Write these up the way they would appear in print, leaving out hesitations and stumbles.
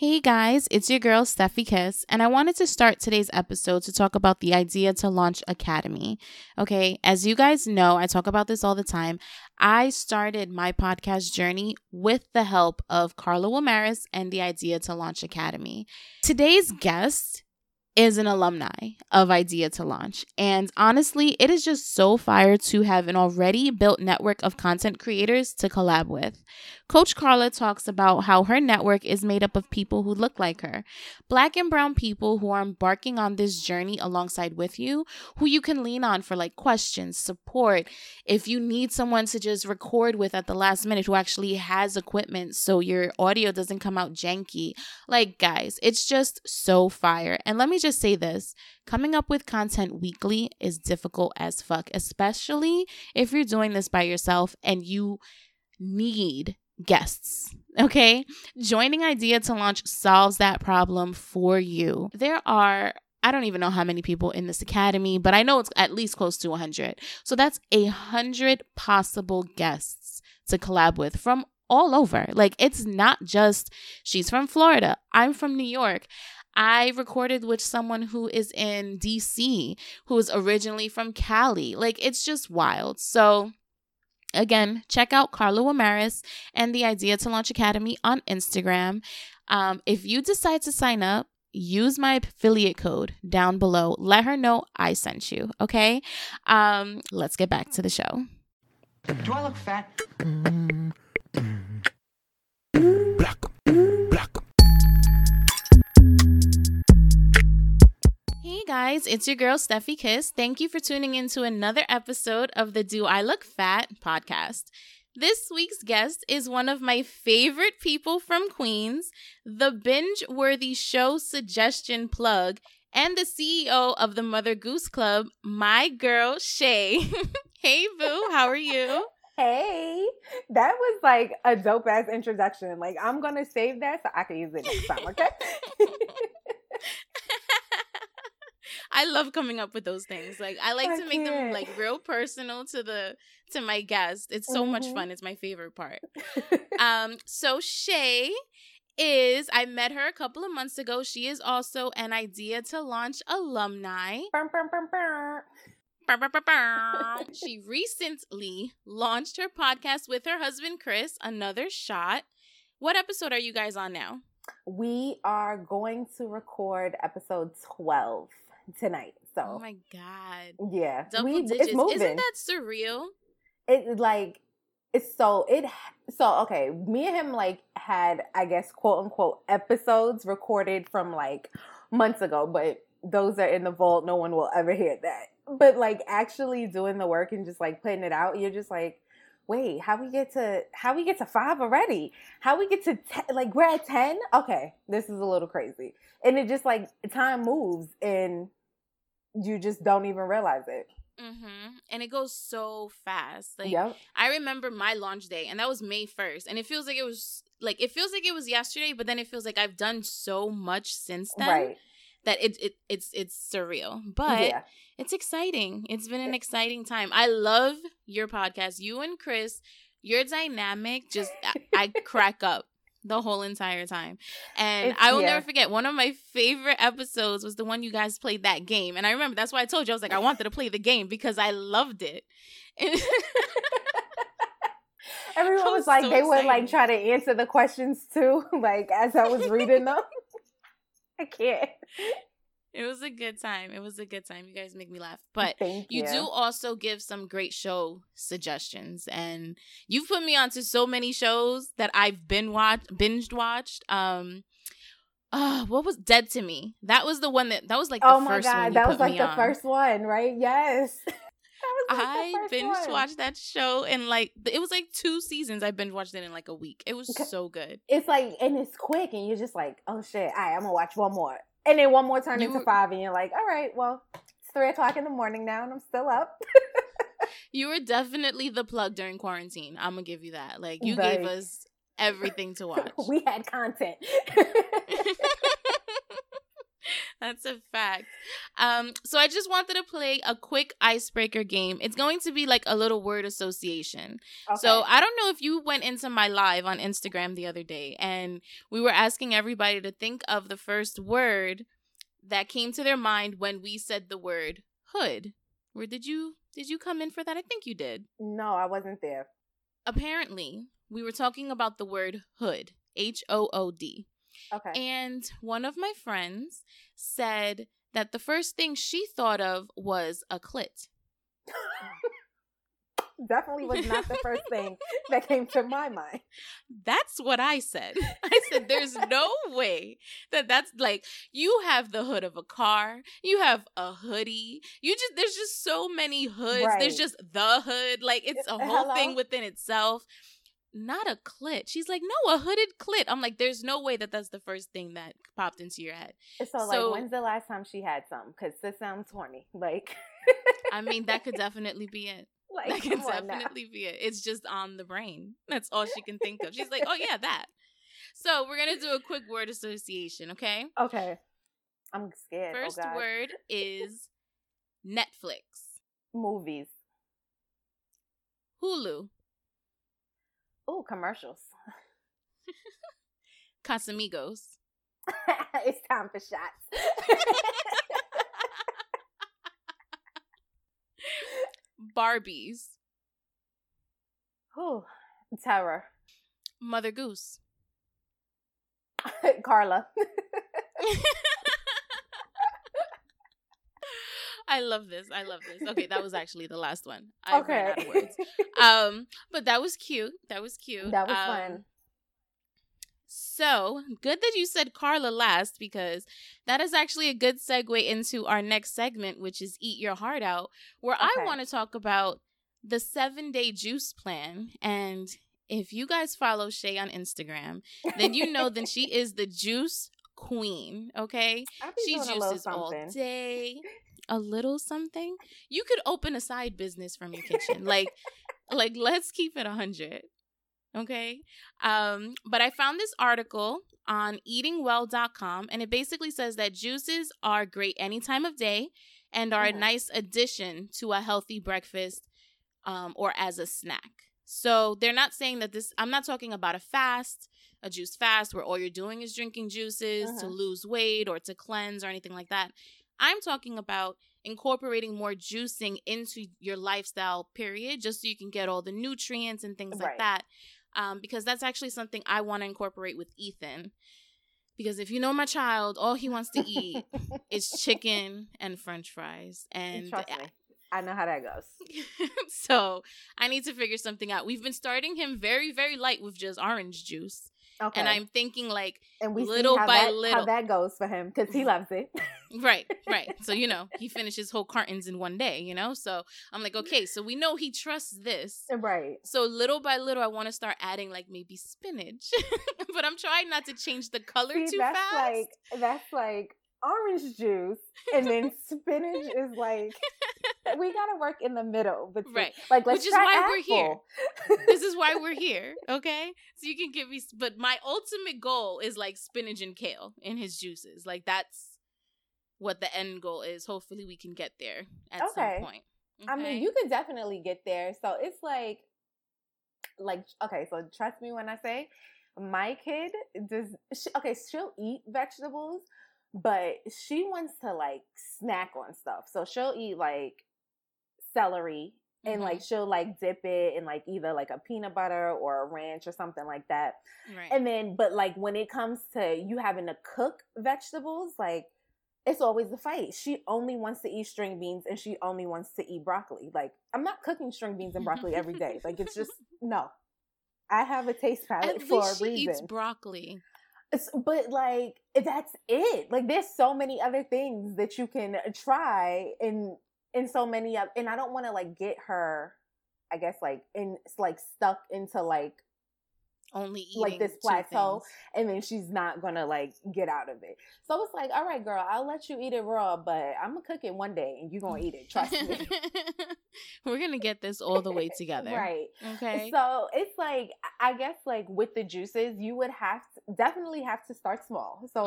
Hey guys, it's your girl Stephy Kiss, and I wanted to start today's episode to talk about the Idea to Launch Academy. Okay, as you guys know, I talk about this all the time. I started my podcast journey with the help of Carla Womaris and the Idea to Launch Academy. Today's guest is an alumni of Idea to Launch, and honestly, it is just so fire to have an already built network of content creators to collab with. Coach Carla talks about how her network is made up of people who look like her, Black and brown people who are embarking on this journey alongside with you, who you can lean on for like questions, support, if you need someone to just record with at the last minute who actually has equipment so your audio doesn't come out janky. Like guys, it's just so fire. And let me just say this, coming up with content weekly is difficult as fuck, especially if you're doing this by yourself and you need guests, okay? Joining Idea to Launch solves that problem for you. There are, I don't even know how many people in this academy, but I know it's at least close to 100. So that's 100 possible guests to collab with from all over. Like, it's not just, she's from Florida, I'm from New York. I recorded with someone who is in DC, who is originally from Cali. Like, it's just wild. So again, check out Carla Womaris and the Idea to Launch Academy on Instagram. If you decide to sign up, use my affiliate code down below. Let her know I sent you, okay? Let's get back to the show. Do I look fat? Black, black. Hey guys, it's your girl Stephy Kiss. Thank you for tuning in to another episode of the Do I Look Fat podcast. This week's guest is one of my favorite people from Queens, the binge-worthy show suggestion plug, and the CEO of the Mother Goose Club, my girl Shay. Hey boo, how are you? Hey, that was like a dope-ass introduction. Like, I'm going to save that so I can use it next time, okay? I love coming up with those things. Like, I like to make them like real personal to my guests. It's so much fun. It's my favorite part. So Shay is, I met her a couple of months ago. She is also an Idea to Launch alumni. Burr, burr, burr, burr. She recently launched her podcast with her husband, Chris, Another Shot. What episode are you guys on now? We are going to record episode 12 tonight. So, oh my God. Yeah. Double digits. It's moving. Isn't that surreal? Okay, me and him like had, I guess, quote unquote episodes recorded from like months ago, but those are in the vault. No one will ever hear that. But like actually doing the work and just like putting it out, you're just like, wait, how we get to 5 already? How we get to 10? Like, we're at 10? Okay, this is a little crazy. And it just like time moves and you just don't even realize it. Mm-hmm. And it goes so fast. Like, yep. I remember my launch day, and that was May 1st, and it feels like it was yesterday, but then it feels like I've done so much since then. Right. That it's surreal, but yeah. It's exciting. It's been an exciting time. I love your podcast. You and Chris, your dynamic, just I crack up the whole entire time. And I will never forget, one of my favorite episodes was the one you guys played that game. And I remember, that's why I told you, I was like, I wanted to play the game because I loved it. Everyone was like, so they excited. Would like try to answer the questions too, like as I was reading them. I can't. It was a good time. You guys make me laugh. But you do also give some great show suggestions. And you've put me onto so many shows that I've binged watched. What was Dead to Me? That was the one that was like the first one. Oh my God, that was like the first one, right? Yes. I binge watched that show in like, it was like 2 seasons. I binge watched it in like a week. It was so good. It's like, and it's quick, and you're just like, oh shit, all right, I'm gonna watch one more. And then one more turned into 5, and you're like, all right, well, it's 3 o'clock in the morning now, and I'm still up. You were definitely the plug during quarantine. I'm gonna give you that. Like, you gave us everything to watch. We had content. That's a fact. So I just wanted to play a quick icebreaker game. It's going to be like a little word association. Okay. So I don't know if you went into my live on Instagram the other day, and we were asking everybody to think of the first word that came to their mind when we said the word hood. Where did you come in for that? I think you did. No, I wasn't there. Apparently, we were talking about the word hood, H-O-O-D. Okay. And one of my friends said that the first thing she thought of was a clit. Definitely was not the first thing that came to my mind. That's what I said. I said, there's no way that's like, you have the hood of a car. You have a hoodie. There's just so many hoods. Right. There's just the hood. Like, it's a whole thing within itself. Not a clit. She's like, no, a hooded clit. I'm like, there's no way that's the first thing that popped into your head. So when's the last time she had some? Because this sounds horny. Like, I mean, that could definitely be it. Like, that could definitely be it. It's just on the brain. That's all she can think of. She's like, oh, yeah, that. So we're going to do a quick word association, okay? Okay. I'm scared. First word is Netflix. Movies. Hulu. Ooh, commercials. Casamigos. It's time for shots. Barbies. Ooh, Tyra. Mother Goose. Carla. I love this. Okay, that was actually the last one. I ran out of words. But that was cute. That was fun. So, good that you said Carla last, because that is actually a good segue into our next segment, which is Eat Your Heart Out, where I want to talk about the 7-day juice plan. And if you guys follow Shay on Instagram, then you know that she is the juice queen, okay? She juices all day. A little something. You could open a side business from your kitchen. like let's keep it 100. Okay. But I found this article on eatingwell.com, and it basically says that juices are great any time of day and are a nice addition to a healthy breakfast or as a snack. So they're not saying that I'm not talking about a fast, a juice fast where all you're doing is drinking juices to lose weight or to cleanse or anything like that. I'm talking about incorporating more juicing into your lifestyle, period, just so you can get all the nutrients and things like that, because that's actually something I want to incorporate with Ethan, because if you know my child, all he wants to eat is chicken and french fries. And trust me, I know how that goes. So I need to figure something out. We've been starting him very, very light with just orange juice. Okay. And I'm thinking little by little. How that goes for him, because he loves it. Right. So, he finishes whole cartons in one day, So I'm like, okay, so we know he trusts this. Right. So little by little, I want to start adding maybe spinach. But I'm trying not to change the color too fast. That's like orange juice, and then spinach is like... We got to work in the middle. Between, right. Which is why we're here. This is why we're here. Okay. So you can give me, but my ultimate goal is spinach and kale in his juices. That's what the end goal is. Hopefully we can get there at some point. Okay? I mean, you can definitely get there. So it's okay. So trust me when I say my kid she'll eat vegetables, but she wants to snack on stuff. So she'll eat celery and she'll dip it in either a peanut butter or a ranch or something like that. Right. And then, but when it comes to you having to cook vegetables, it's always the fight. She only wants to eat string beans and she only wants to eat broccoli. I'm not cooking string beans and broccoli every day. It's just, no. I have a taste palette for a reason. At least she eats broccoli. But that's it. There's so many other things that you can try, and so many of, and I don't want to get her, I guess, stuck into only eating this plateau, and then she's not gonna get out of it. So it's all right, girl, I'll let you eat it raw, but I'm gonna cook it one day and you're gonna eat it, trust me. We're gonna get this all the way together. Right. Okay. So it's I guess with the juices, you would have to definitely start small. So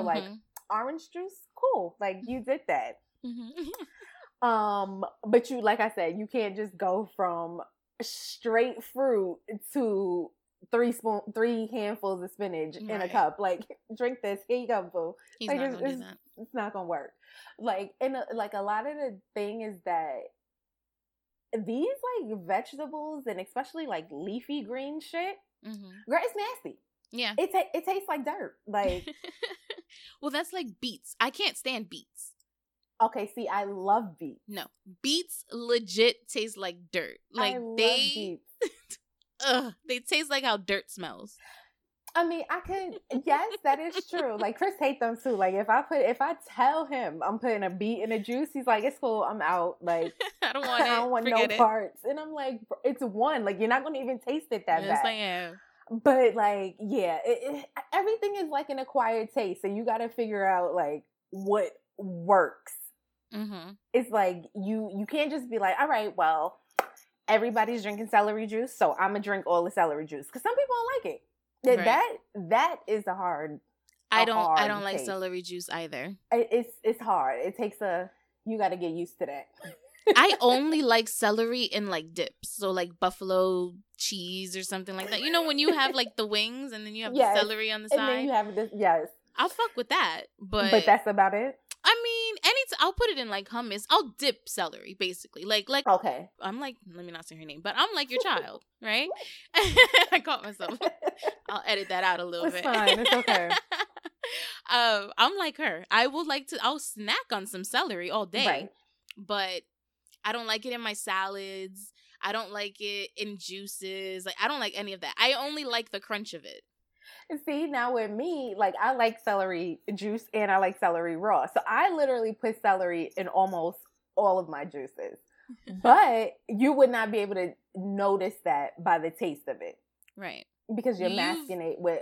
orange juice, cool. Like, you did that. Mm-hmm. But you, like I said, you can't just go from straight fruit to three handfuls of spinach in a cup. Like, drink this. Here you go, boo. He's like, not gonna do that. It's not gonna work. Like, and like a lot of the thing is that these like vegetables and especially like leafy green shit, girl, it's nasty. Yeah, it tastes like dirt. Like, well, that's like beets. I can't stand beets. Okay, see, I love beets. No, beets legit taste like dirt. Like, I love beets. They taste like how dirt smells. I mean, I could. Yes, that is true. Like, Chris hates them too. Like, if I tell him I'm putting a beet in a juice, he's like, "It's cool. I'm out." Like, I don't want no parts. And I'm like, "It's one. Like, you're not going to even taste it that bad." Yes, I am. But like, yeah, everything is like an acquired taste, so you got to figure out like what works. Mm-hmm. It's like you can't just be like, all right, well, everybody's drinking celery juice, so I'm gonna drink all the celery juice, because some people don't like it. Right. That is the hard. I don't like celery juice either. It's hard. It takes you got to get used to that. I only like celery in like dips, so like buffalo cheese or something like that. You know, when you have like the wings and then you have the celery on the side. And then you have this, I'll fuck with that, but that's about it. I mean, I'll put it in like hummus. I'll dip celery basically, like okay. I'm like, let me not say her name, but I'm like your child, right? I caught myself. I'll edit that out a little bit. It's fine. It's okay. I'm like her. I would like to. I'll snack on some celery all day, right. But I don't like it in my salads. I don't like it in juices. Like, I don't like any of that. I only like the crunch of it. See, now with me, like, I like celery juice and I like celery raw. So I literally put celery in almost all of my juices. But you would not be able to notice that by the taste of it. Right. Because you're masking it with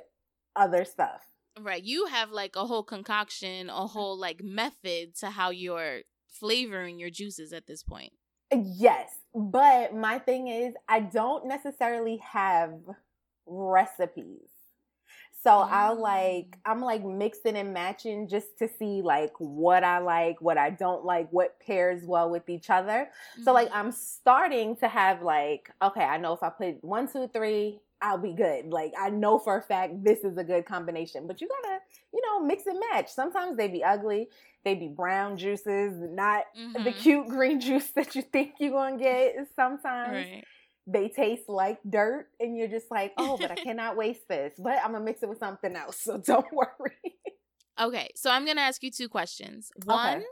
other stuff. Right. You have like a whole concoction, a whole like method to how you're flavoring your juices at this point. Yes, but my thing is I don't necessarily have recipes, so I'm like mixing and matching just to see like what I like, what I don't like, what pairs well with each other. So like I'm starting to have like, okay, I know if I put 1, 2, 3 I'll be good. Like, I know for a fact this is a good combination, but you gotta, mix and match. Sometimes they be ugly. They be brown juices, not the cute green juice that you think you're going to get. Sometimes they taste like dirt and you're just like, oh, but I cannot waste this, but I'm going to mix it with something else. So don't worry. Okay. So I'm going to ask you 2 questions. One,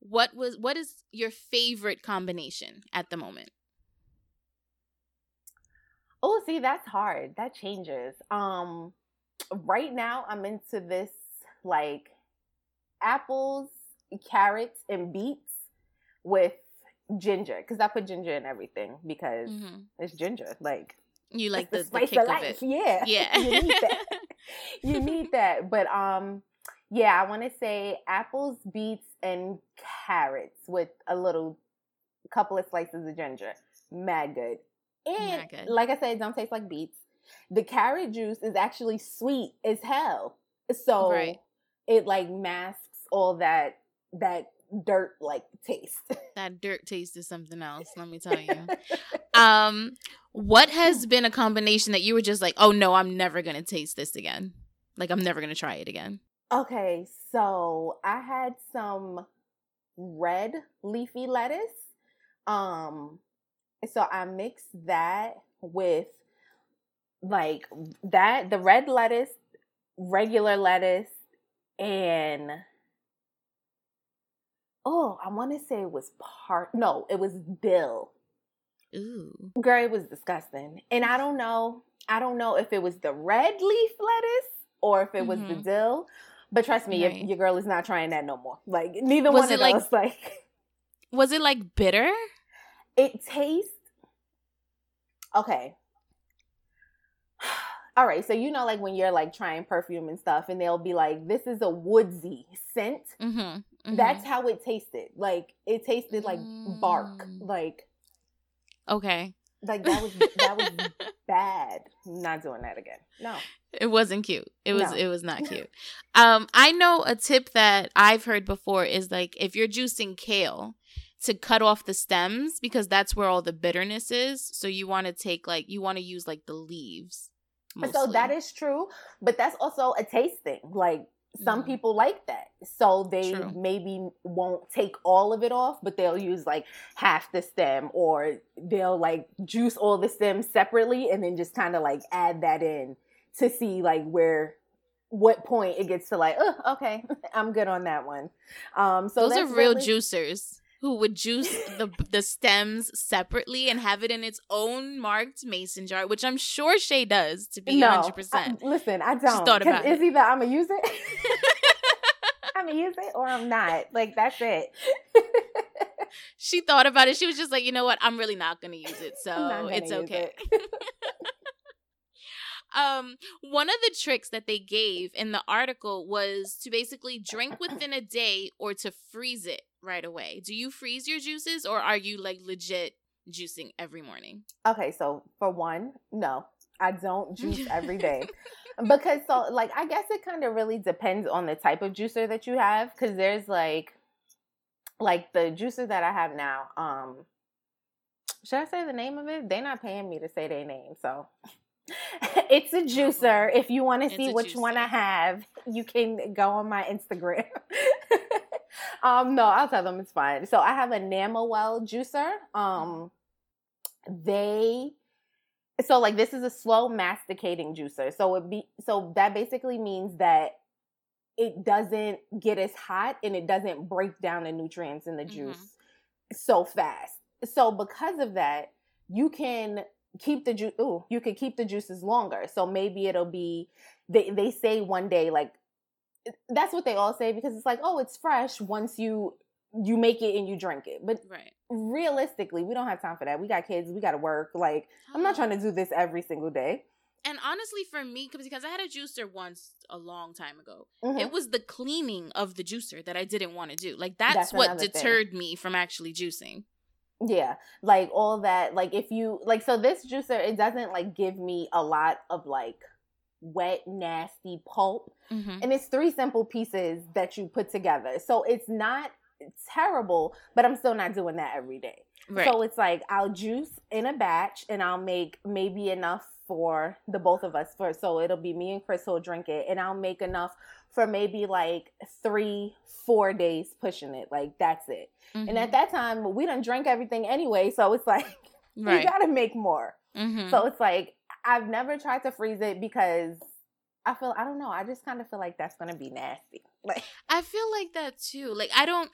what is your favorite combination at the moment? Oh, see, that's hard. That changes. Right now, I'm into this, like, apples, carrots, and beets with ginger. Because I put ginger in everything because it's ginger. Like, you like the spice the kick of life. Yeah. Yeah. You need that. You need that. But, yeah, I want to say apples, beets, and carrots with a little couple of slices of ginger. Mad good. And like I said, it don't taste like beets. The carrot juice is actually sweet as hell. So it like masks all that dirt like taste. That dirt taste is something else, let me tell you. What has been a combination that you were just like, oh no, I'm never going to taste this again? Like, I'm never going to try it again. Okay, so I had some red leafy lettuce. So I mixed that with, like, that, the red lettuce, regular lettuce, and, I want to say it was it was dill. Ooh. Girl, it was disgusting. And I don't know if it was the red leaf lettuce or if it was the dill, but trust me, your girl is not trying that no more. Like, neither was one of those, like. Was it, like, bitter? It tastes okay. All right, so like when you're like trying perfume and stuff, and they'll be like, "This is a woodsy scent." That's how it tasted. Like, it tasted like bark. Like, okay, like that was bad. Not doing that again. No. It wasn't cute. It was not cute. I know a tip that I've heard before is like if you're juicing kale, to cut off the stems because that's where all the bitterness is. So you want to take like you want to use like the leaves. Mostly. So that is true, but that's also a taste thing. Like some people like that, so they maybe won't take all of it off, but they'll use like half the stem, or they'll like juice all the stems separately and then just kind of like add that in to see like what point it gets to like, oh, okay, I'm good on that one. So those are real juicers who would juice the stems separately and have it in its own marked mason jar, which I'm sure Shay does, to be 100%. Listen, I don't. Just thought about it. It's either I'm going to use it, I'm going to use it, or I'm not. Like, that's it. She thought about it. She was just like, you know what? I'm really not going to use it, so it's okay. It. One of the tricks that they gave in the article was to basically drink within a day or to freeze it right away. Do you freeze your juices, or are you like legit juicing every morning? Okay, so for one, no, I don't juice every day because so like I guess it kind of really depends on the type of juicer that you have, because there's like the juicer that I have now. Should I say the name of it? They're not paying me to say their name, so. It's a juicer. If you want to see which one I have, you can go on my Instagram. No, I'll tell them it's fine. So I have a Namo Well juicer. This is a slow masticating juicer. So that basically means that it doesn't get as hot and it doesn't break down the nutrients in the juice so fast. So because of that, you can keep the juices longer. So maybe it'll be they say one day, like that's what they all say, because it's like, oh, it's fresh once you make it and you drink it. But realistically, we don't have time for that. We got kids, we got to work. Like I'm not trying to do this every single day. And honestly, for me, because I had a juicer once a long time ago, it was the cleaning of the juicer that I didn't want to do. Like that's what deterred me from actually juicing. Yeah, like all that, like if you like, so this juicer, it doesn't like give me a lot of like wet, nasty pulp. And it's 3 simple pieces that you put together. So it's not terrible, but I'm still not doing that every day. Right. So it's like I'll juice in a batch and I'll make maybe enough for the both of us. So it'll be me and Chris who'll drink it, and I'll make enough for maybe like 3-4 days pushing it. Like that's it. And at that time we done drank everything anyway. So it's like, you gotta make more. So it's like, I've never tried to freeze it because I just kind of feel like that's going to be nasty. Like I feel like that too. Like I don't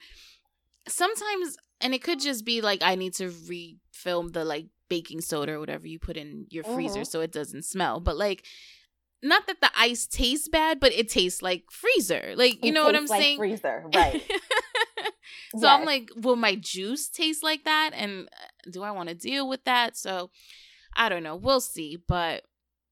sometimes, and it could just be like, I need to refilm the like baking soda or whatever you put in your freezer so it doesn't smell. But like, not that the ice tastes bad, but it tastes like freezer. Like, you know what I'm saying? Freezer, right. So I'm like, will my juice taste like that? And do I want to deal with that? So I don't know. We'll see. But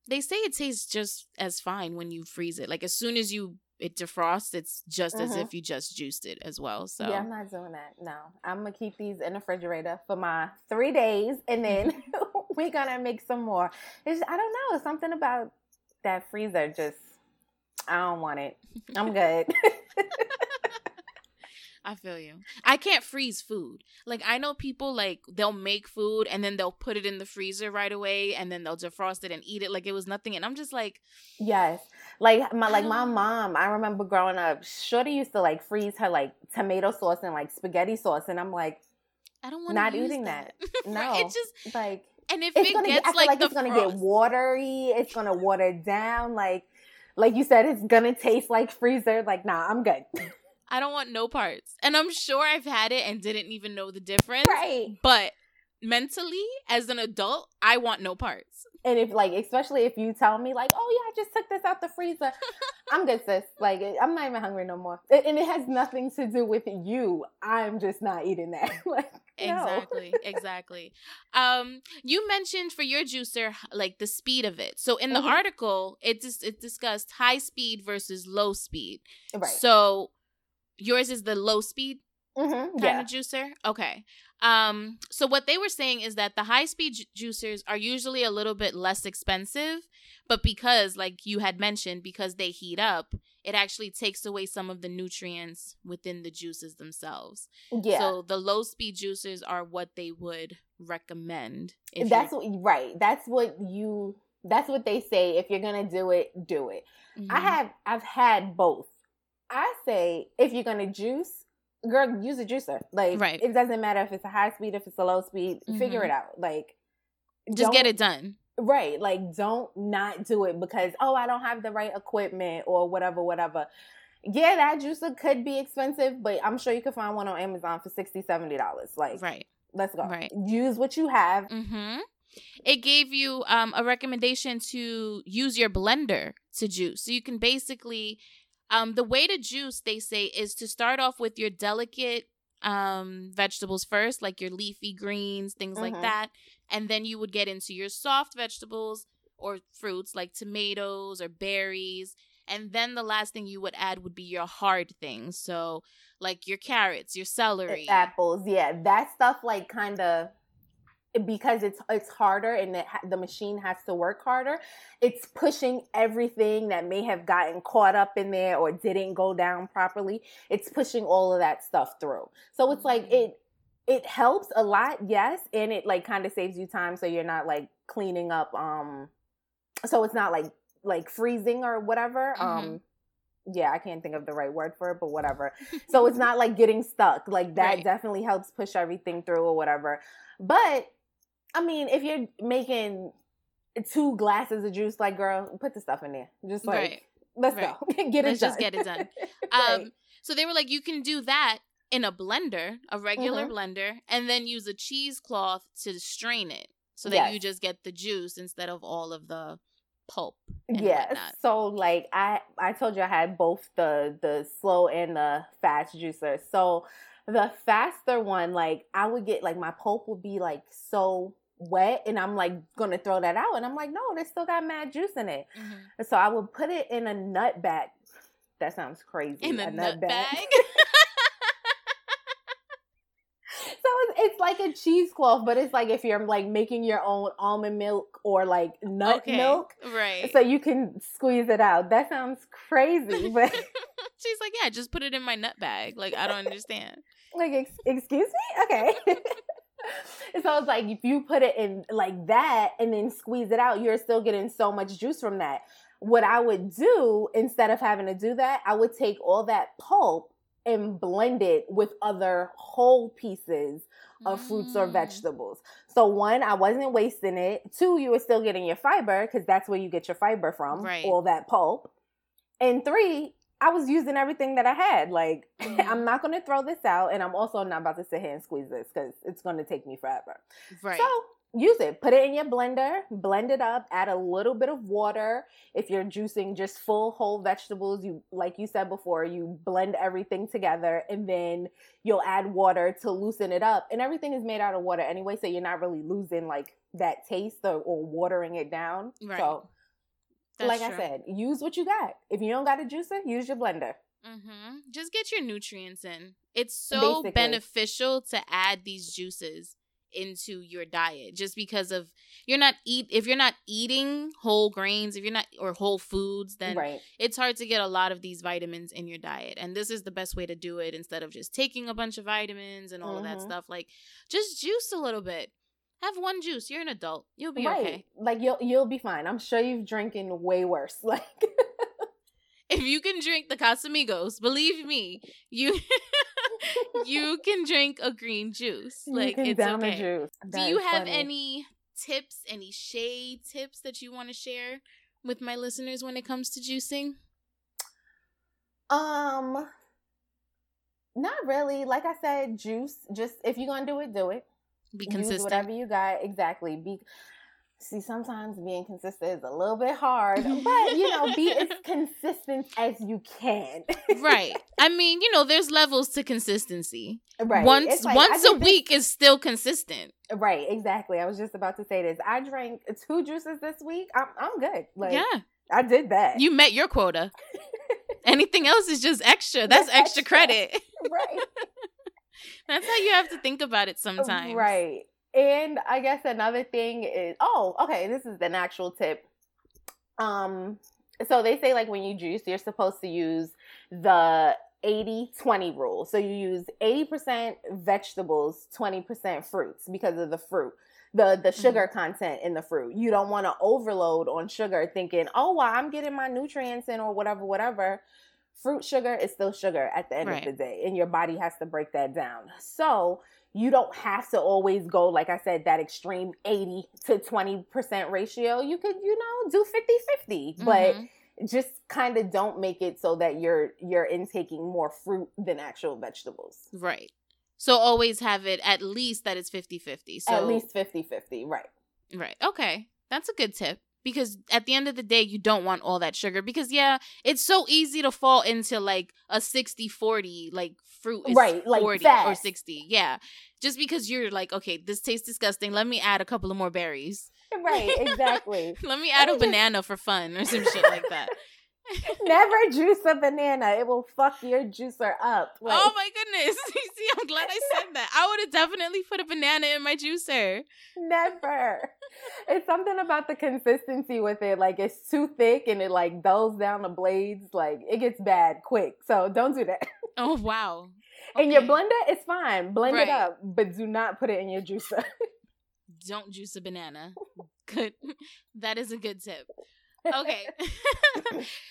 they say it tastes just as fine when you freeze it. Like as soon as it defrosts, it's just as if you just juiced it as well. So yeah, I'm not doing that. No, I'm going to keep these in the refrigerator for my 3 days. And then we're going to make some more. It's, I don't know. It's something about that freezer, just I don't want it. I'm good. I feel you. I can't freeze food. Like I know people like they'll make food and then they'll put it in the freezer right away and then they'll defrost it and eat it like it was nothing. And I'm just like, yes. Like my mom, I remember growing up, Shorty used to like freeze her like tomato sauce and like spaghetti sauce, and I'm like, I don't want not use eating that. No, it just like. And if it's it's going to get watery, it's going to water down. Like you said, it's going to taste like freezer. Like, nah, I'm good. I don't want no parts. And I'm sure I've had it and didn't even know the difference. Right. But mentally, as an adult, I want no parts. And if like, especially if you tell me like, oh yeah, I just took this out the freezer. I'm good, sis. Like, I'm not even hungry no more. And it has nothing to do with you. I'm just not eating that. Like, exactly. No. Exactly. You mentioned for your juicer, like the speed of it. So in the article, it discussed high speed versus low speed. Right. So yours is the low speed? Mm-hmm. Yeah. Kind of juicer? Okay. So what they were saying is that the high-speed juicers are usually a little bit less expensive, but because, like you had mentioned, because they heat up, it actually takes away some of the nutrients within the juices themselves. Yeah. So the low-speed juicers are what they would recommend. That's what they say. If you're going to do it, do it. Mm-hmm. I've had both. I say if you're going to juice, girl, use a juicer. Like, right. It doesn't matter if it's a high speed, if it's a low speed. Mm-hmm. Figure it out. Like, just get it done. Right. Like, don't not do it because, oh, I don't have the right equipment or whatever. Yeah, that juicer could be expensive, but I'm sure you could find one on Amazon for $60, $70. Like, right. Let's go. Right. Use what you have. Mm-hmm. It gave you a recommendation to use your blender to juice. So you can basically... the way to juice, they say, is to start off with your delicate vegetables first, like your leafy greens, things like that. And then you would get into your soft vegetables or fruits like tomatoes or berries. And then the last thing you would add would be your hard things. So like your carrots, your celery. It's apples. Yeah, that stuff like kind of... because it's harder and the machine has to work harder, it's pushing everything that may have gotten caught up in there or didn't go down properly. It's pushing all of that stuff through. So it's like it helps a lot, yes, and it like kind of saves you time so you're not like cleaning up. So it's not like freezing or whatever. Mm-hmm. Yeah, I can't think of the right word for it, but whatever. So it's not like getting stuck. Like that definitely helps push everything through or whatever. But I mean, if you're making 2 glasses of juice, like, girl, put the stuff in there. Just like, let's go. Let's just get it done. So they were like, you can do that in a blender, a regular blender, and then use a cheesecloth to strain it so that you just get the juice instead of all of the pulp. Yeah. Whatnot. So like I told you I had both the slow and the fast juicer. So the faster one, like, I would get, like, my pulp would be, like, so wet, and I'm, like, going to throw that out. And I'm like, no, they still got mad juice in it. Mm-hmm. So I would put it in a nut bag. That sounds crazy. In a nut bag? So it's like a cheesecloth, but it's, like, if you're, like, making your own almond milk or, like, nut milk. Right. So you can squeeze it out. That sounds crazy, but... She's like, yeah, just put it in my nut bag. Like, I don't understand. Like, excuse me? Okay. So it's like, if you put it in like that and then squeeze it out, you're still getting so much juice from that. What I would do, instead of having to do that, I would take all that pulp and blend it with other whole pieces of fruits or vegetables. So one, I wasn't wasting it. Two, you were still getting your fiber because that's where you get your fiber from, all that pulp. And three, I was using everything that I had. Like, I'm not going to throw this out, and I'm also not about to sit here and squeeze this because it's going to take me forever. Right. So use it. Put it in your blender. Blend it up. Add a little bit of water. If you're juicing just full whole vegetables, you, like you said before, you blend everything together, and then you'll add water to loosen it up. And everything is made out of water anyway, so you're not really losing, like, that taste or watering it down. Right. So, that's like true. I said, use what you got. If you don't got a juicer, use your blender. Mm-hmm. Just get your nutrients in. It's so beneficial to add these juices into your diet, just because of if you're not eating whole grains, if you're not or whole foods, then it's hard to get a lot of these vitamins in your diet. And this is the best way to do it instead of just taking a bunch of vitamins and all of that stuff. Like, just juice a little bit. Have one juice. You're an adult. You'll be okay. Like, you'll be fine. I'm sure you've drinking way worse. Like, if you can drink the Casamigos, believe me, you can drink a green juice. Like, it's okay. Juice. Do you have any tips, any shade tips that you want to share with my listeners when it comes to juicing? Not really. Like I said, juice. Just if you're gonna do it, do it. Be consistent. Use whatever you got. Exactly. See, sometimes being consistent is a little bit hard, but, you know, be as consistent as you can. Right. I mean, you know, there's levels to consistency. Right. Once a week is still consistent. Right. Exactly. I was just about to say this. I drank 2 juices this week. I'm good. Like, yeah. I did that. You met your quota. Anything else is just extra. That's extra credit. Right. That's how you have to think about it sometimes. Right. And I guess another thing is, oh, okay, this is an actual tip. So they say, like, when you juice, you're supposed to use the 80-20 rule. So you use 80% vegetables, 20% fruits because of the fruit, the sugar content in the fruit. You don't want to overload on sugar thinking, oh, well, I'm getting my nutrients in or whatever. Fruit sugar is still sugar at the end of the day, and your body has to break that down. So you don't have to always go, like I said, that extreme 80 to 20% ratio. You could, do 50-50, but just kind of don't make it so that you're intaking more fruit than actual vegetables. Right. So always have it at least that it's 50-50. So at least 50-50, right. Right. Okay. That's a good tip. Because at the end of the day, you don't want all that sugar. Because, yeah, it's so easy to fall into, like, a 60-40, like, fruit is 40 fast. Or 60. Yeah. Just because you're like, okay, this tastes disgusting. Let me add a couple of more berries. Right, exactly. Let me add a banana for fun or some shit like that. Never juice a banana. It will fuck your juicer up. Like... Oh, my goodness. See, I'm glad I said that. I would have definitely put a banana in my juicer. Never. It's something about the consistency with it. Like, it's too thick and it, like, dulls down the blades. Like, it gets bad quick. So don't do that. Oh, wow. Okay. And your blender is fine. Blend it up, but do not put it in your juicer. Don't juice a banana. Good. That is a good tip. Okay,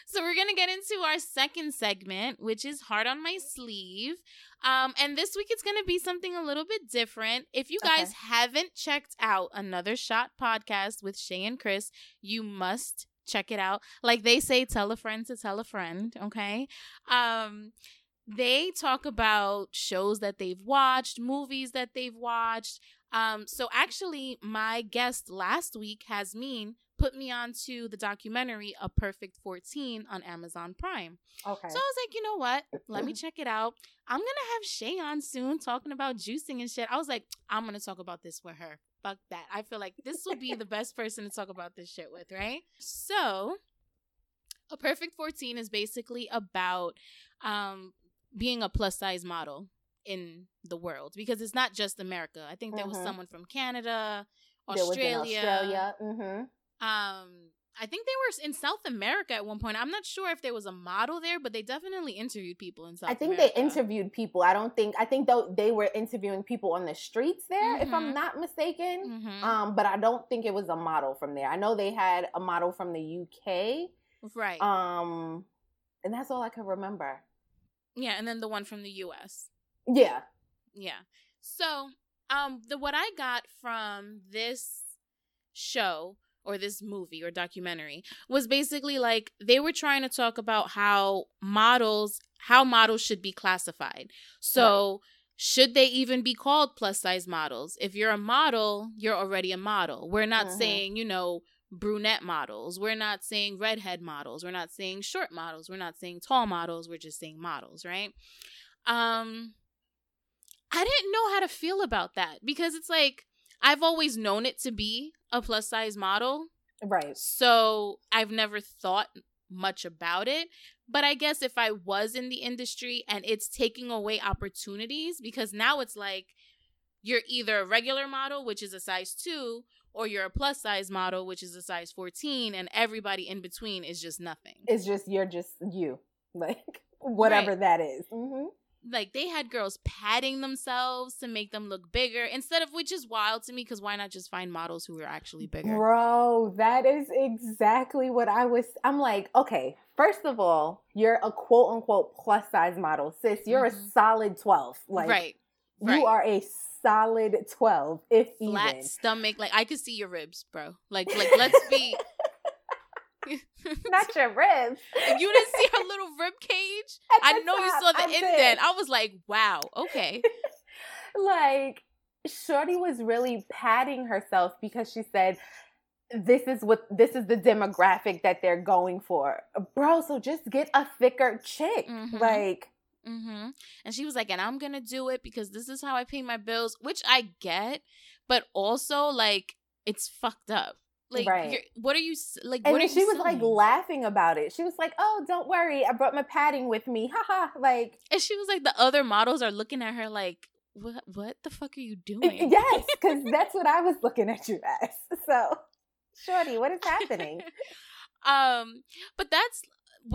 so we're going to get into our second segment, which is Heart on My Sleeve. And this week it's going to be something a little bit different. If you guys haven't checked out Another Shot Podcast with Shay and Chris, you must check it out. Like they say, tell a friend to tell a friend, okay? They talk about shows that they've watched, movies that they've watched. So actually, my guest last week, Hasmeen, put me on to the documentary A Perfect 14 on Amazon Prime. Okay. So I was like, you know what? Let me check it out. I'm going to have Shay on soon talking about juicing and shit. I was like, I'm going to talk about this with her. Fuck that. I feel like this will be the best person to talk about this shit with, right? So A Perfect 14 is basically about being a plus-size model in the world because it's not just America. I think there was someone from Canada, Australia. I think they were in South America at one point. I'm not sure if there was a model there, but they definitely interviewed people in South America. They interviewed people. I think they were interviewing people on the streets there, if I'm not mistaken. But I don't think it was a model from there. I know they had a model from the UK. Right. And that's all I can remember. Yeah, and then the one from the US. Yeah. Yeah. So, what I got from this show or this movie or documentary was basically like they were trying to talk about how models should be classified. So should they even be called plus size models? If you're a model, you're already a model. We're not saying, brunette models. We're not saying redhead models. We're not saying short models. We're not saying tall models. We're just saying models, right? I didn't know how to feel about that because it's like, I've always known it to be a plus size model. Right. So I've never thought much about it. But I guess if I was in the industry and it's taking away opportunities, because now it's like you're either a regular model, which is a size 2, or you're a plus size model, which is a size 14. And everybody in between is just nothing. It's just, you're just you. Like, whatever that is. Mm-hmm. Like, they had girls padding themselves to make them look bigger, instead of, which is wild to me, because why not just find models who are actually bigger? Bro, that is exactly what I'm like, okay, first of all, you're a quote-unquote plus-size model. Sis, you're a solid 12. Like, you are a solid 12, if even. Flat stomach. Like, I could see your ribs, bro. Like let's be... Not your ribs. If you didn't see her little rib cage, I know you saw the indent. I was like, wow, okay. Like, shorty was really padding herself because she said, this is the demographic that they're going for. Bro, so just get a thicker chick. Like, and she was like, and I'm gonna do it because this is how I pay my bills, which I get, but also, like, it's fucked up. Like, what are you, like, and what are she you was, selling? Like, laughing about it. She was like, oh, don't worry. I brought my padding with me. Ha ha. Like. And she was like, the other models are looking at her like, what the fuck are you doing? Yes, because that's what I was looking at you as. So, shorty, what is happening? But that's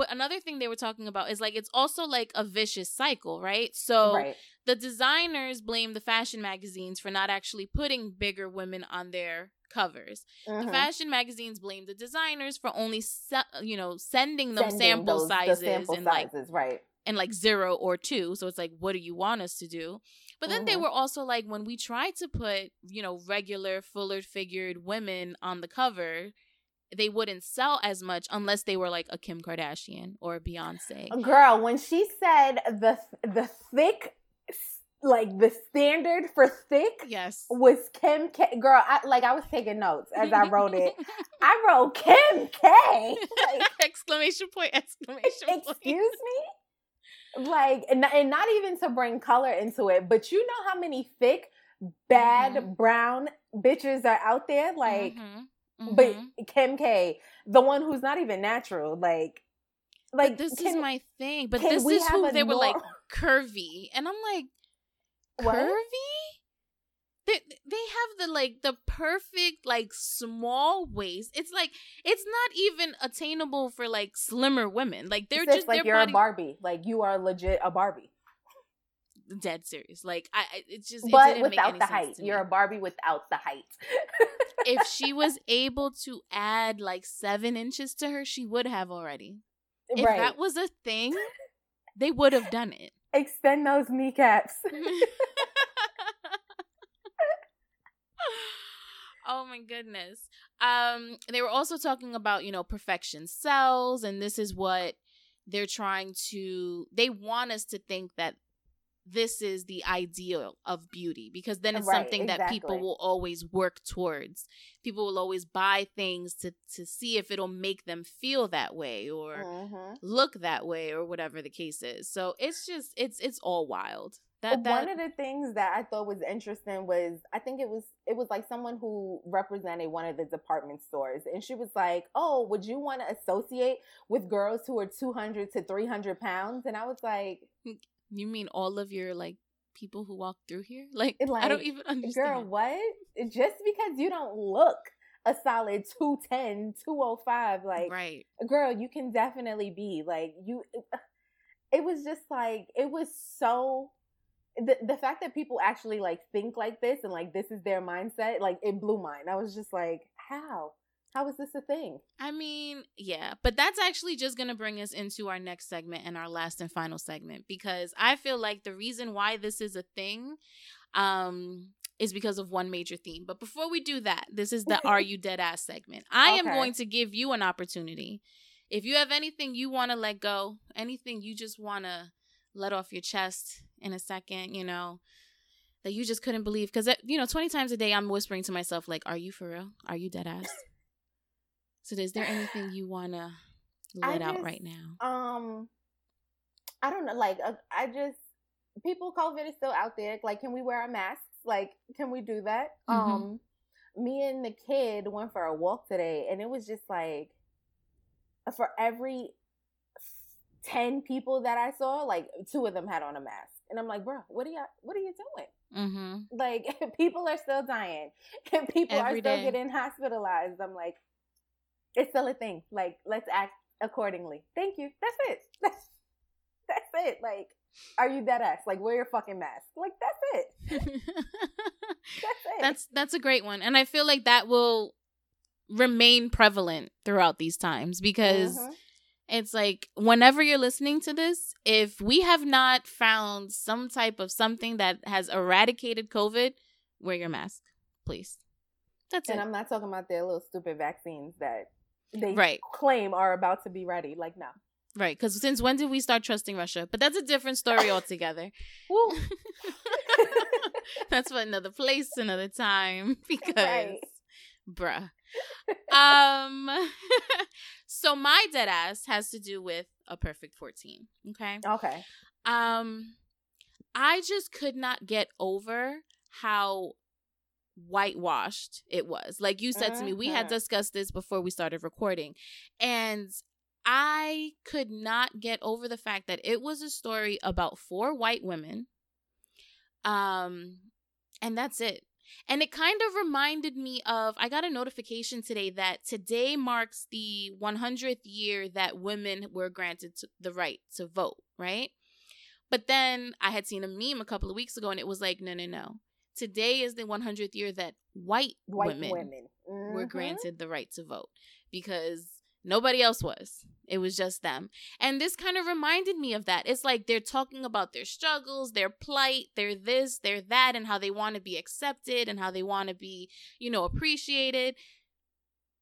another thing they were talking about is like, it's also like a vicious cycle, right? So the designers blame the fashion magazines for not actually putting bigger women on their covers. Mm-hmm. The fashion magazines blame the designers for only, sending them sample sizes, right? And like 0 or 2. So it's like, what do you want us to do? But then they were also like, when we tried to put, regular fuller figured women on the cover, they wouldn't sell as much unless they were like a Kim Kardashian or a Beyonce. Girl, when she said the thick, like the standard for thick was Kim K. Girl, I was taking notes as I wrote it. I wrote Kim K. Like, exclamation point. Excuse me? Like, and not even to bring color into it, but you know how many thick, bad, brown bitches are out there? Like... Mm-hmm. Mm-hmm. But Kim K, the one who's not even natural, like but this is my thing. But this is who they were like curvy, and I'm like, what? Curvy? They have the perfect small waist. It's like it's not even attainable for like slimmer women. Like they're just like you're a Barbie. Like you are legit a Barbie. Dead serious. Like it's just. But it didn't without make any the height, you're a Barbie without the height. If she was able to add 7 inches to her, she would have already. If that was a thing, they would have done it. Extend those kneecaps. Oh my goodness. They were also talking about, perfection sells, and this is what they're they want us to think that this is the ideal of beauty, because then it's something that people will always work towards. People will always buy things to see if it'll make them feel that way or look that way or whatever the case is. So it's just, it's all wild. One of the things that I thought was interesting was, I think it was like someone who represented one of the department stores, and she was like, oh, would you want to associate with girls who are 200 to 300 pounds? And I was like... You mean all of your, people who walk through here? I don't even understand. Girl, what? Just because you don't look a solid 210, 205, girl, you can definitely be, it was just, it was so, the fact that people actually, think like this and, this is their mindset, it blew mine. I was just like, how? How is this a thing? I mean, yeah, but that's actually just going to bring us into our next segment and our last and final segment, because I feel like the reason why this is a thing is because of one major theme. But before we do that, this is the Are You Dead Ass segment. I am going to give you an opportunity. If you have anything you want to let go, anything you just want to let off your chest in a second, that you just couldn't believe. Because, 20 times a day, I'm whispering to myself, are you for real? Are you dead ass? So is there anything you want to let out right now? I don't know. People, COVID is still out there. Can we wear our masks? Can we do that? Mm-hmm. Me and the kid went for a walk today, and it was just for every 10 people that I saw, 2 of them had on a mask. And I'm like, bro, what are you doing? Mm-hmm. People are still dying. And people are still getting hospitalized. I'm like, it's still a thing. Let's act accordingly. Thank you. That's it. That's it. Are you dead ass? Wear your fucking mask. That's it. That's it. That's a great one. And I feel like that will remain prevalent throughout these times, because it's whenever you're listening to this, if we have not found some type of something that has eradicated COVID, wear your mask, please. That's it. I'm not talking about their little stupid vaccines that they claim are about to be ready. No. Right. Because since when did we start trusting Russia? But that's a different story altogether. Woo. That's for another place, another time. Because, bruh. So my dead ass has to do with A Perfect 14. Okay. Okay. I just could not get over how whitewashed it was. You said to me, we had discussed this before we started recording, and I could not get over the fact that it was a story about 4 white women And that's it. And it kind of reminded me of, I got a notification today that today marks the 100th year that women were granted the right to vote, right? But then I had seen a meme a couple of weeks ago and it was like, no. Today is the 100th year that white women mm-hmm. were granted the right to vote because nobody else was. It was just them. And this kind of reminded me of that. It's like they're talking about their struggles, their plight, their this, their that, and how they want to be accepted and how they want to be, appreciated.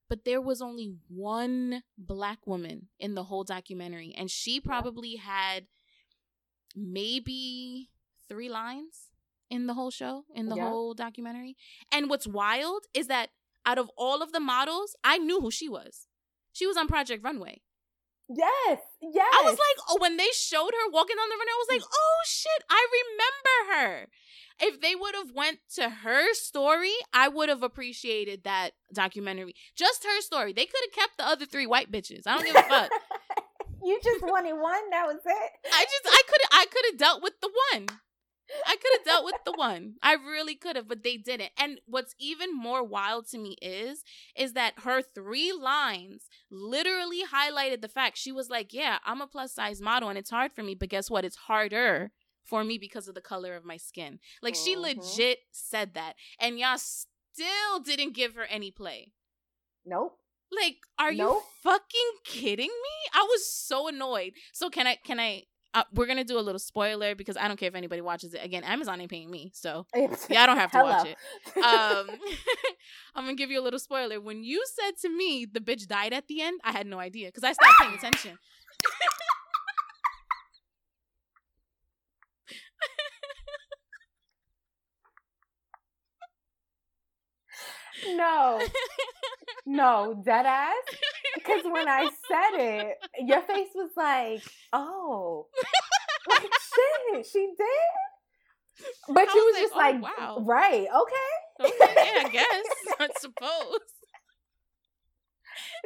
But there was only one Black woman in the whole documentary, and she probably had maybe 3 lines in the whole show, in the whole documentary. And what's wild is that out of all of the models, I knew who she was. She was on Project Runway. Yes. I was like, when they showed her walking on the runway, I was like, oh shit, I remember her. If they would have went to her story, I would have appreciated that documentary. Just her story. They could have kept the other 3 white bitches. I don't give a fuck. You just wanted one. That was it. I could have dealt with the one. I really could have, but they didn't. And what's even more wild to me is that her 3 lines literally highlighted the fact. She was like, yeah, I'm a plus size model and it's hard for me, but guess what? It's harder for me because of the color of my skin. Like she legit said that. And y'all still didn't give her any play. Nope. Like, are you fucking kidding me? I was so annoyed. So can I? We're going to do a little spoiler because I don't care if anybody watches it. Again, Amazon ain't paying me, so yeah, I don't have to watch it. I'm going to give you a little spoiler. When you said to me the bitch died at the end, I had no idea because I stopped paying attention. No, dead ass. Because when I said it, your face was like, oh, like, shit, she did? But you was just like, wow. Right, okay. Yeah, I guess, I suppose.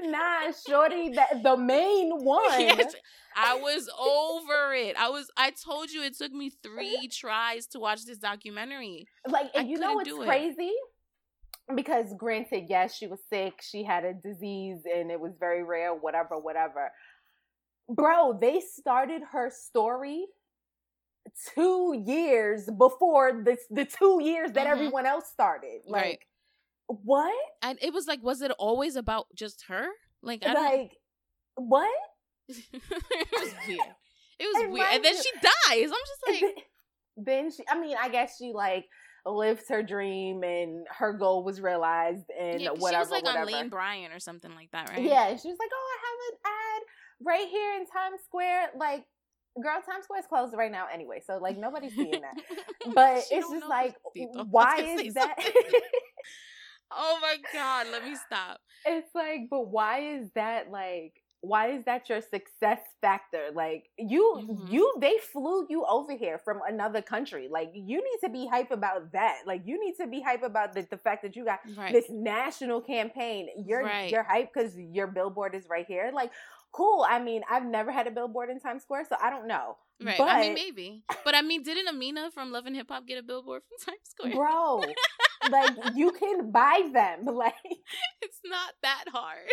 Nah, shorty, the main one. Yes, I was over it. I told you it took me 3 tries to watch this documentary. Like, and you know what's crazy? Because granted, yes, she was sick. She had a disease and it was very rare, whatever. Bro, they started her story 2 years before the 2 years that everyone else started. Like, right. What? And it was like, was it always about just her? Like, what? It was weird. And then she dies. I'm just like... Then she, I guess she like... lived her dream and her goal was realized and whatever. She was like on Lane Bryant or something like that, right? Yeah, she was like, oh, I have an ad right here in Times Square. Like, girl, Times Square is closed right now anyway, so like nobody's seeing that. But it's just like, why is that? Oh my God, let me stop. It's like, but why is that your success factor? Like they flew you over here from another country. Like you need to be hype about that. Like you need to be hype about the fact that you got this national campaign. You're hype because your billboard is right here. Like, cool. I mean, I've never had a billboard in Times Square, so I don't know. Right. But, maybe. But didn't Amina from Love and Hip Hop get a billboard from Times Square? Bro, like you can buy them. Like it's not that hard.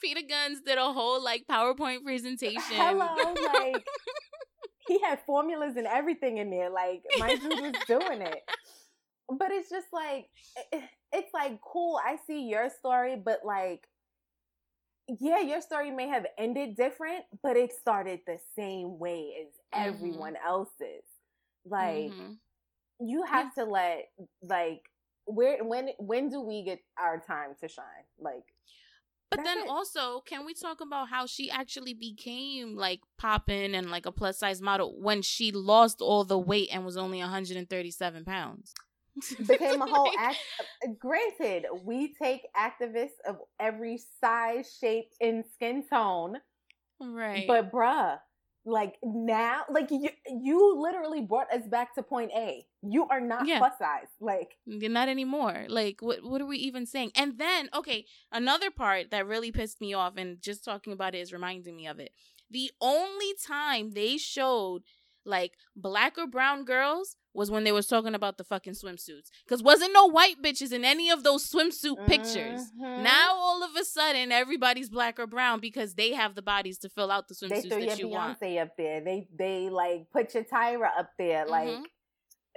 Peter Guns did a whole like PowerPoint presentation. Hello, like he had formulas and everything in there. Like my dude was doing it, but it's just like it's like cool. I see your story, but like, yeah, your story may have ended different, but it started the same way as everyone else's. Like you have to let like when do we get our time to shine? Like. But that's then it. Also, can we talk about how she actually became like poppin' and like a plus size model when she lost all the weight and was only 137 pounds? Became a whole granted, we take activists of every size, shape, and skin tone. Right. But bruh, like now, like you literally brought us back to point A. You are not plus size. Like you're not anymore. Like what are we even saying? And then, okay, another part that really pissed me off and just talking about it is reminding me of it. The only time they showed like black or brown girls was when they was talking about the fucking swimsuits. Because wasn't no white bitches in any of those swimsuit pictures. Mm-hmm. Now all of a sudden everybody's black or brown because they have the bodies to fill out the swimsuits that you want. They threw your Beyonce up there. They like put your Tyra up there. Like,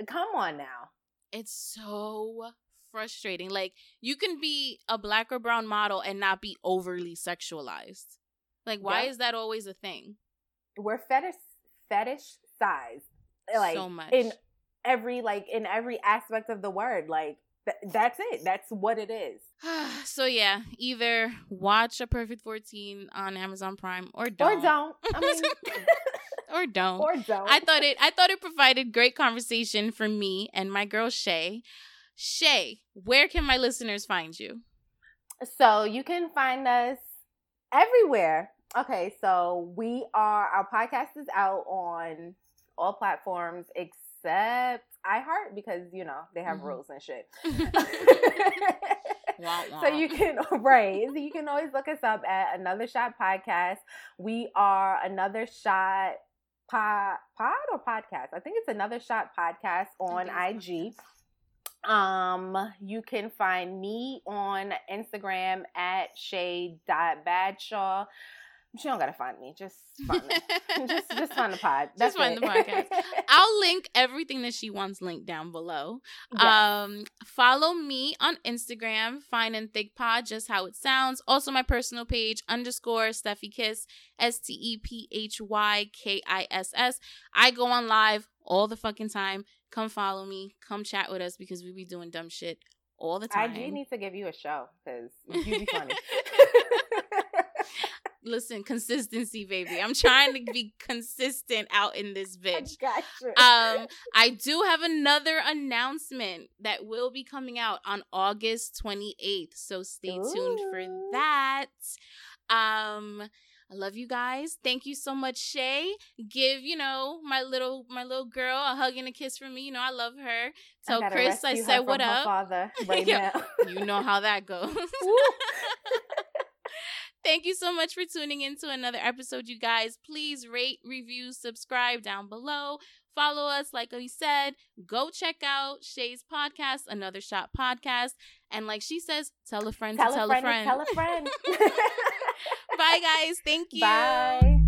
come on now. It's so frustrating. Like, you can be a black or brown model and not be overly sexualized. Like, why is that always a thing? We're fetishized, like, so much. in every aspect of the word. Like, that's it. That's what it is. So yeah, either watch A Perfect 14 on Amazon Prime or don't. Or don't. I mean, or don't. Or don't. I thought it provided great conversation for me and my girl Shay. Shay, where can my listeners find you? So you can find us everywhere. Okay, so our podcast is out on all platforms except iHeart because, you know, they have rules and shit. So you can always look us up at Another Shot Podcast. We are Another Shot Pod or Podcast? I think it's Another Shot Podcast on IG. You can find me on Instagram at Shay.Badshaw. She don't gotta find me. Just find me. just find the pod. That's just find the podcast. I'll link everything that she wants linked down below. Yes. Follow me on Instagram, Fine and Thick Pod, just how it sounds. Also, my personal page _Stephy Kiss, StephyKiss. I go on live all the fucking time. Come follow me. Come chat with us because we be doing dumb shit all the time. I do need to give you a show because you be funny. Listen, consistency, baby. I'm trying to be consistent out in this bitch. I got you. I do have another announcement that will be coming out on August 28th. So stay tuned for that. I love you guys. Thank you so much, Shay. Give, you know, my little girl a hug and a kiss from me. You know, I love her. Tell Chris I said what up. Father right now. You know how that goes. Thank you so much for tuning in to another episode, you guys. Please rate, review, subscribe down below. Follow us, like we said. Go check out Shay's podcast, Another Shot Podcast. And like she says, tell a friend to tell a friend. Tell a friend. Bye, guys. Thank you. Bye.